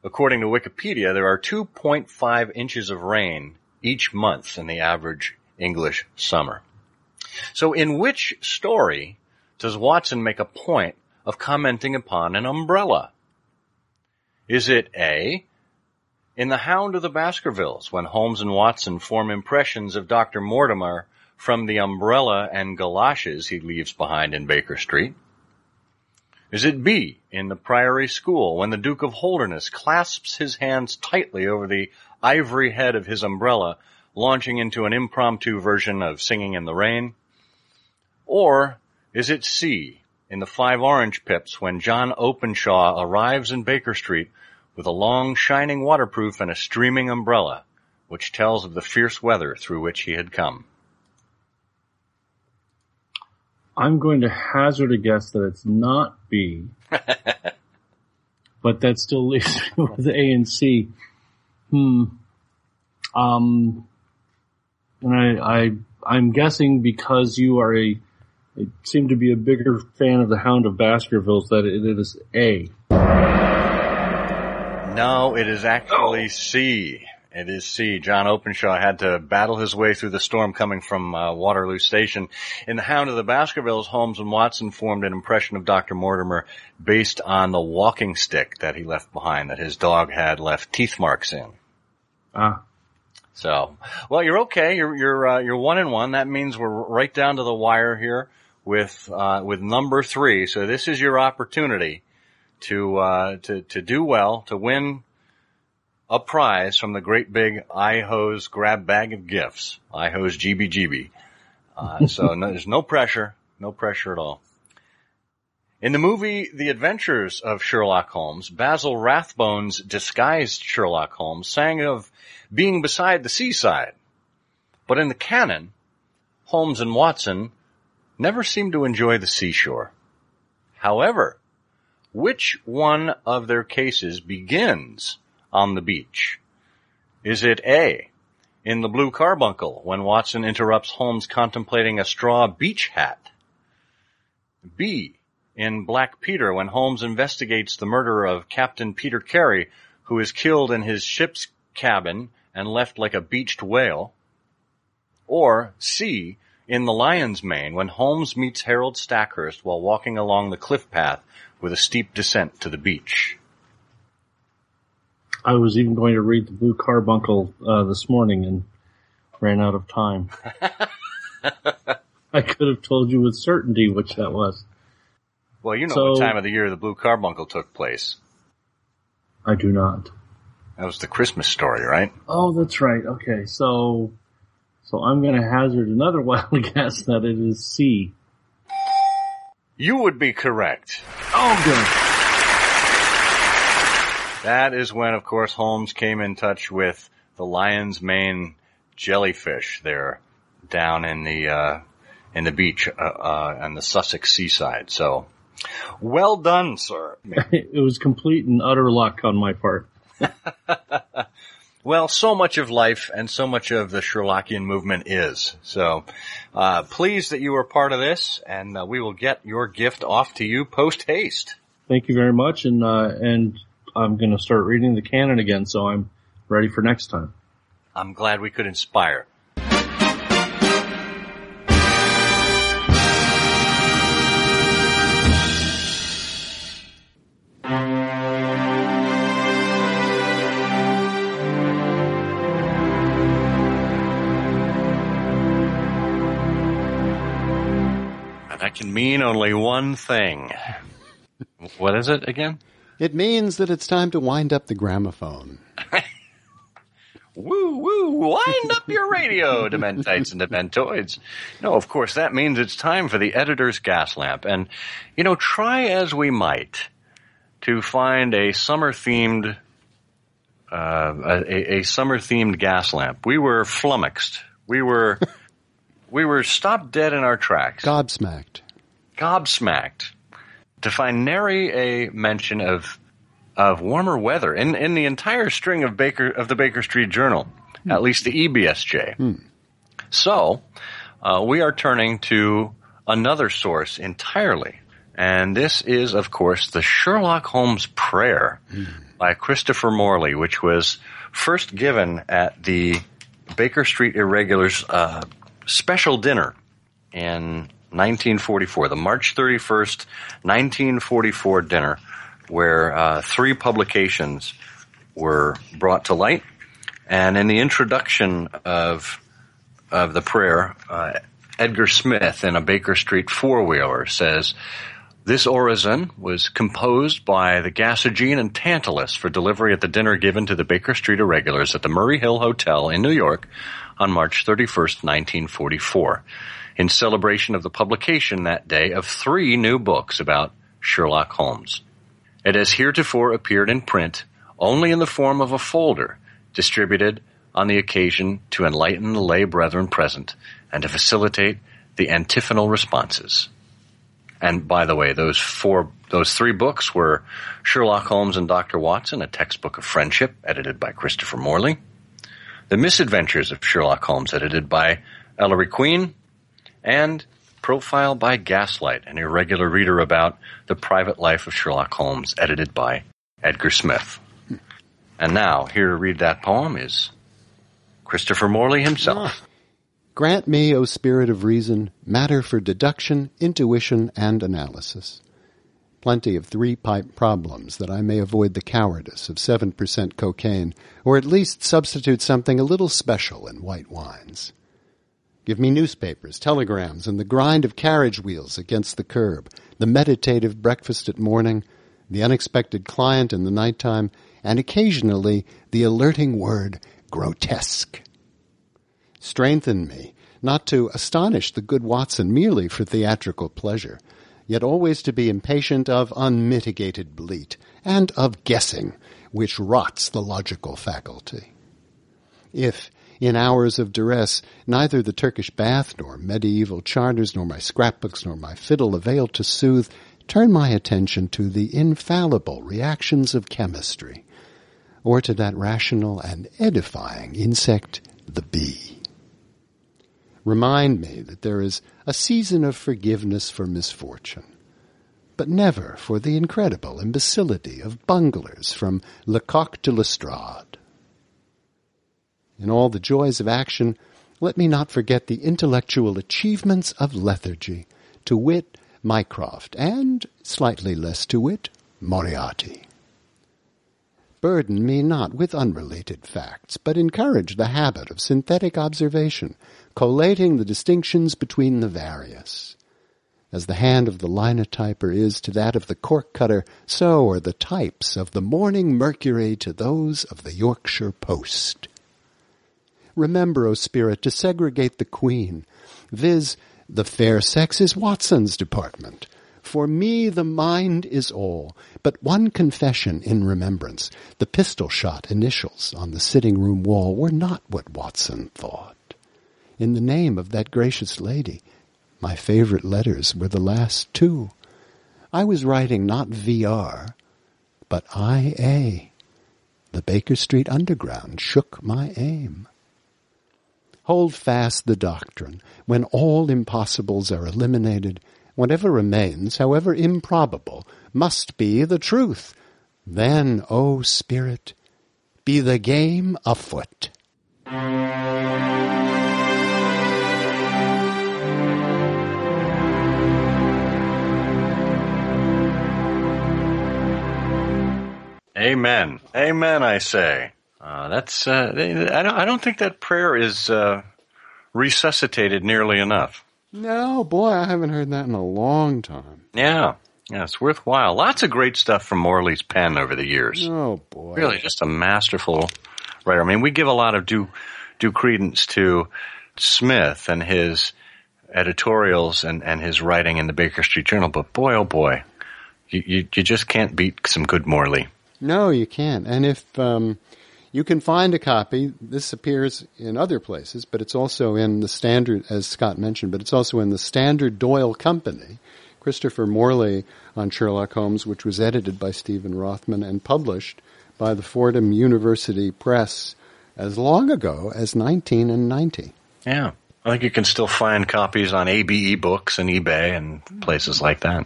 According to Wikipedia, there are 2.5 inches of rain each month in the average English summer. So in which story does Watson make a point of commenting upon an umbrella? Is it A, in The Hound of the Baskervilles, when Holmes and Watson form impressions of Dr. Mortimer from the umbrella and galoshes he leaves behind in Baker Street? Is it B, in The Priory School, when the Duke of Holderness clasps his hands tightly over the ivory head of his umbrella, launching into an impromptu version of Singing in the Rain? Or is it C, in The Five Orange Pips, when John Openshaw arrives in Baker Street with a long, shining waterproof and a streaming umbrella, which tells of the fierce weather through which he had come? I'm going to hazard a guess that it's not B, but that still leaves me with A and C. And I'm guessing, because you are It seemed to be a bigger fan of The Hound of Baskervilles, that it is A. No, it is actually C. It is C. John Openshaw had to battle his way through the storm coming from Waterloo Station. In The Hound of the Baskervilles, Holmes and Watson formed an impression of Dr. Mortimer based on the walking stick that he left behind, that his dog had left teeth marks in. Ah. So, well, you're okay. You're 1-1. That means we're right down to the wire here with number three. So this is your opportunity to do well, to win a prize from the great big I-Hose grab bag of gifts. I-Hose GBGB. So no, there's no pressure at all. In the movie The Adventures of Sherlock Holmes, Basil Rathbone's disguised Sherlock Holmes sang of being beside the seaside. But in the canon, Holmes and Watson never seem to enjoy the seashore. However, which one of their cases begins on the beach? Is it A, in The Blue Carbuncle, when Watson interrupts Holmes contemplating a straw beach hat? B, in Black Peter, when Holmes investigates the murder of Captain Peter Carey, who is killed in his ship's cabin and left like a beached whale? Or C, in The Lion's Mane, when Holmes meets Harold Stackhurst while walking along the cliff path with a steep descent to the beach? I was even going to read The Blue Carbuncle this morning and ran out of time. I could have told you with certainty which that was. Well, you know what time of the year The Blue Carbuncle took place. I do not. That was the Christmas story, right? Oh, that's right. Okay, so I'm going to hazard another wild guess that it is C. You would be correct. Oh, good. That is when, of course, Holmes came in touch with the lion's mane jellyfish there down in the beach on the Sussex seaside. So, well done, sir. It was complete and utter luck on my part. Well, so much of life and so much of the Sherlockian movement is. So, pleased that you were part of this, and we will get your gift off to you post-haste. Thank you very much, and I'm going to start reading the canon again, so I'm ready for next time. I'm glad we could inspire. And that can mean only one thing. What is it again? It means that it's time to wind up the gramophone. Woo, woo, wind up your radio, Dementites and Dementoids. No, of course, that means it's time for the editor's gas lamp. And, you know, try as we might to find a summer-themed summer-themed gas lamp. We were flummoxed. We were stopped dead in our tracks. Gobsmacked. To find nary a mention of warmer weather in the entire string of the Baker Street Journal, at least the EBSJ. So we are turning to another source entirely, and this is, of course, the Sherlock Holmes Prayer by Christopher Morley, which was first given at the Baker Street Irregulars special dinner in 1944, the March 31st, 1944 dinner, where three publications were brought to light. And in the introduction of the prayer, Edgar Smith in a Baker Street four-wheeler says, "This orison was composed by the Gasogene and Tantalus for delivery at the dinner given to the Baker Street Irregulars at the Murray Hill Hotel in New York on March 31st, 1944. In celebration of the publication that day of three new books about Sherlock Holmes. It has heretofore appeared in print only in the form of a folder distributed on the occasion to enlighten the lay brethren present and to facilitate the antiphonal responses." And by the way, those three books were Sherlock Holmes and Dr. Watson, a textbook of friendship, edited by Christopher Morley; The Misadventures of Sherlock Holmes, edited by Ellery Queen; and Profile by Gaslight, an irregular reader about the private life of Sherlock Holmes, edited by Edgar Smith. And now, here to read that poem is Christopher Morley himself. "Grant me, O Spirit of Reason, matter for deduction, intuition, and analysis. Plenty of three-pipe problems that I may avoid the cowardice of 7% cocaine, or at least substitute something a little special in white wines. Give me newspapers, telegrams, and the grind of carriage wheels against the curb, the meditative breakfast at morning, the unexpected client in the nighttime, and occasionally the alerting word grotesque. Strengthen me, not to astonish the good Watson merely for theatrical pleasure, yet always to be impatient of unmitigated bleat, and of guessing, which rots the logical faculty. If, in hours of duress, neither the Turkish bath, nor medieval charters, nor my scrapbooks, nor my fiddle avail to soothe, turn my attention to the infallible reactions of chemistry, or to that rational and edifying insect, the bee. Remind me that there is a season of forgiveness for misfortune, but never for the incredible imbecility of bunglers from Lecoq to Lestrade. In all the joys of action, let me not forget the intellectual achievements of lethargy, to wit, Mycroft, and, slightly less to wit, Moriarty. Burden me not with unrelated facts, but encourage the habit of synthetic observation, collating the distinctions between the various. As the hand of the linotyper is to that of the cork-cutter, so are the types of the Morning Mercury to those of the Yorkshire Post. Remember, O Spirit, to segregate the Queen, viz., the fair sex is Watson's department. For me the mind is all, but one confession in remembrance. The pistol-shot initials on the sitting-room wall were not what Watson thought. In the name of that gracious lady, my favorite letters were the last two. I was writing not VR, but IA. The Baker Street Underground shook my aim. Hold fast the doctrine. When all impossibles are eliminated, whatever remains, however improbable, must be the truth. Then, O Spirit, be the game afoot. Amen. Amen, I say. I don't think that prayer is resuscitated nearly enough. No, boy, I haven't heard that in a long time. Yeah, it's worthwhile. Lots of great stuff from Morley's pen over the years. Oh, boy. Really, just a masterful writer. I mean, we give a lot of due credence to Smith and his editorials and his writing in the Baker Street Journal, but boy, oh, boy, you just can't beat some good Morley. No, you can't. And if you can find a copy, this appears in other places, but it's also in the Standard, as Scott mentioned, but it's also in the Standard Doyle Company, Christopher Morley on Sherlock Holmes, which was edited by Stephen Rothman and published by the Fordham University Press as long ago as 1990. Yeah. I think you can still find copies on ABE Books and eBay and places like that.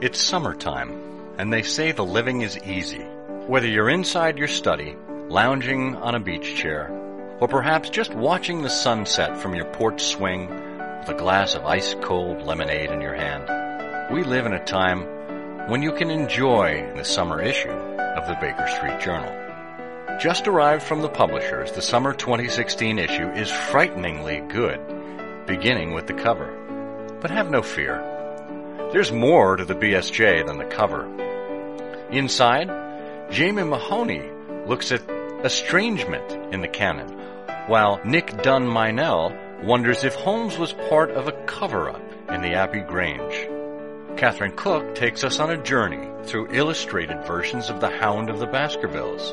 It's summertime. And they say the living is easy. Whether you're inside your study, lounging on a beach chair, or perhaps just watching the sunset from your porch swing with a glass of ice-cold lemonade in your hand, we live in a time when you can enjoy the summer issue of the Baker Street Journal. Just arrived from the publishers, the summer 2016 issue is frighteningly good, beginning with the cover. But have no fear. There's more to the BSJ than the cover. Inside, Jamie Mahoney looks at estrangement in the canon, while Nick Dunn-Minell wonders if Holmes was part of a cover-up in the Abbey Grange. Catherine Cook takes us on a journey through illustrated versions of The Hound of the Baskervilles.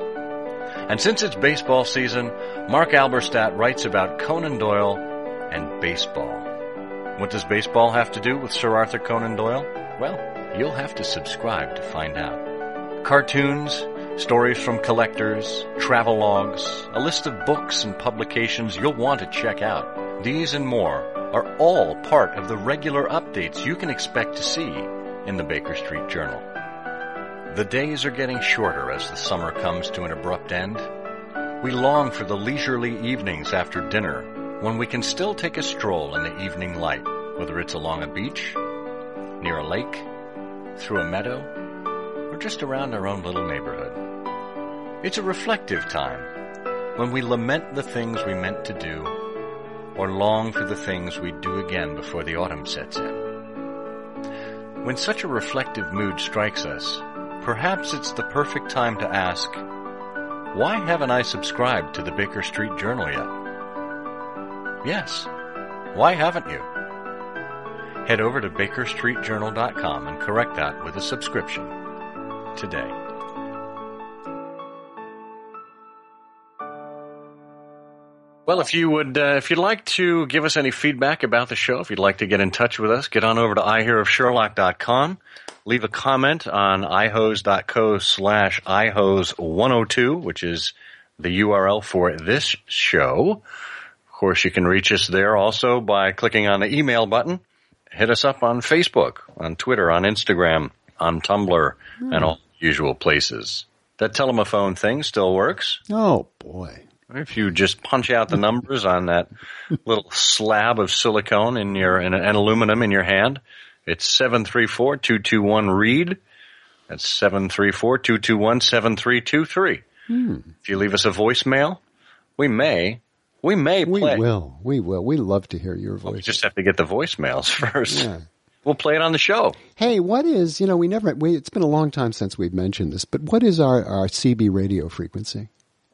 And since it's baseball season, Mark Alberstadt writes about Conan Doyle and baseball. What does baseball have to do with Sir Arthur Conan Doyle? Well, you'll have to subscribe to find out. Cartoons, stories from collectors, travelogues, a list of books and publications you'll want to check out. These and more are all part of the regular updates you can expect to see in the Baker Street Journal. The days are getting shorter as the summer comes to an abrupt end. We long for the leisurely evenings after dinner, when we can still take a stroll in the evening light, whether it's along a beach, near a lake, through a meadow, or just around our own little neighborhood. It's a reflective time, when we lament the things we meant to do, or long for the things we'd do again before the autumn sets in. When such a reflective mood strikes us, perhaps it's the perfect time to ask, why haven't I subscribed to the Baker Street Journal yet? Yes, why haven't you? Head over to BakerStreetJournal.com and correct that with a subscription today. Well, if you'd like to give us any feedback about the show, if you'd like to get in touch with us, get on over to IHearOfSherlock.com. Leave a comment on ihose.co/ihose102, which is the URL for this show. Of course, you can reach us there also by clicking on the email button. Hit us up on Facebook, on Twitter, on Instagram, on Tumblr, and all the usual places. That telephone thing still works. Oh, boy. If you just punch out the numbers on that little slab of silicone and aluminum in your hand, it's 734-221-READ. That's 734-221-7323. If you leave us a voicemail, we may play. We will. We love to hear your voice. Well, we just have to get the voicemails first. Yeah. We'll play it on the show. Hey, what is, it's been a long time since we've mentioned this, but what is our CB radio frequency?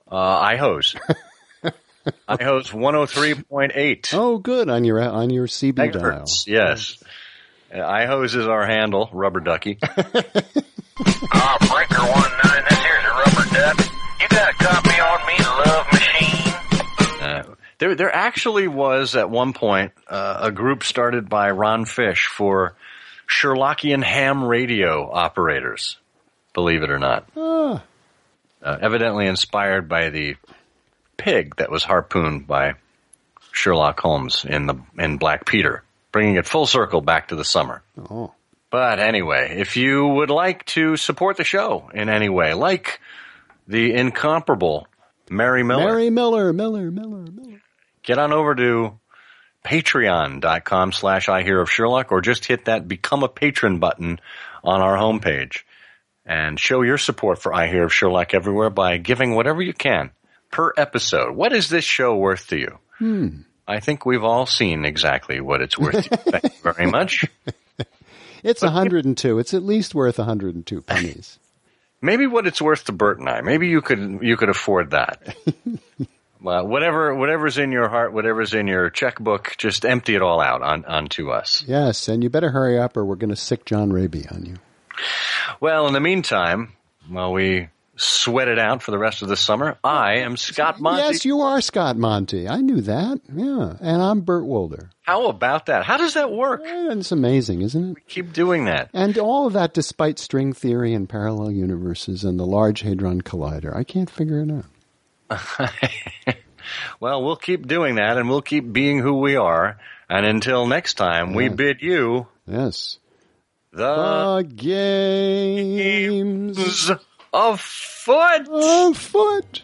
IHOS. IHOS 103.8. Oh, good. On your CB megahertz, dial. Yes. IHOS is our handle, Rubber Ducky. Breaker 19, this here's a Rubber Duck. You got a copy on me, Love Machine? There actually was, at one point, a group started by Ron Fish for Sherlockian ham radio operators, believe it or not. Evidently inspired by the pig that was harpooned by Sherlock Holmes in Black Peter, bringing it full circle back to the summer. Oh. But anyway, if you would like to support the show in any way, like the incomparable Mary Miller. Get on over to patreon.com/IHearOfSherlock or just hit that Become a Patron button on our homepage and show your support for I Hear of Sherlock Everywhere by giving whatever you can per episode. What is this show worth to you? I think we've all seen exactly what it's worth to you. Thank you very much. It's 102. It's at least worth 102 pennies. Maybe what it's worth to Bert and I. Maybe you could afford that. Well, whatever's in your heart, whatever's in your checkbook, just empty it all out onto us. Yes, and you better hurry up or we're going to sick John Raby on you. Well, in the meantime, while we sweat it out for the rest of the summer, I am Scott Monty. Yes, you are Scott Monty. I knew that. Yeah, and I'm Bert Wolder. How about that? How does that work? It's amazing, isn't it? We keep doing that. And all of that despite string theory and parallel universes and the Large Hadron Collider. I can't figure it out. Well, we'll keep doing that, and we'll keep being who we are. And until next time, we bid you... Yes. The games afoot! Afoot!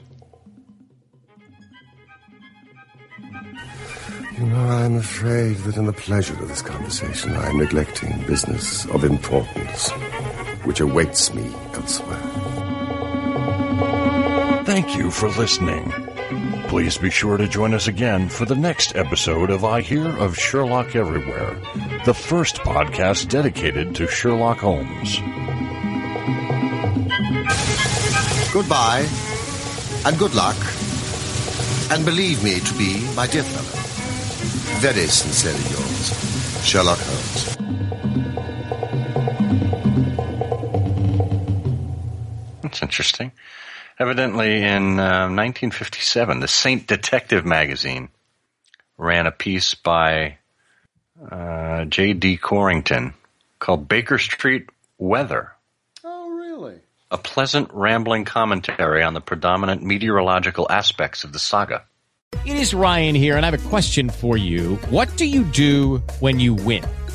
You know, I'm afraid that in the pleasure of this conversation, I'm neglecting business of importance, which awaits me elsewhere. Thank you for listening. Please be sure to join us again for the next episode of I Hear of Sherlock Everywhere, the first podcast dedicated to Sherlock Holmes. Goodbye, and good luck, and believe me to be, my dear fellow, very sincerely yours, Sherlock Holmes. That's interesting. Evidently, in 1957, the Saint Detective magazine ran a piece by J.D. Corrington called Baker Street Weather. Oh, really? A pleasant, rambling commentary on the predominant meteorological aspects of the saga. It is Ryan here, and I have a question for you. What do you do when you win?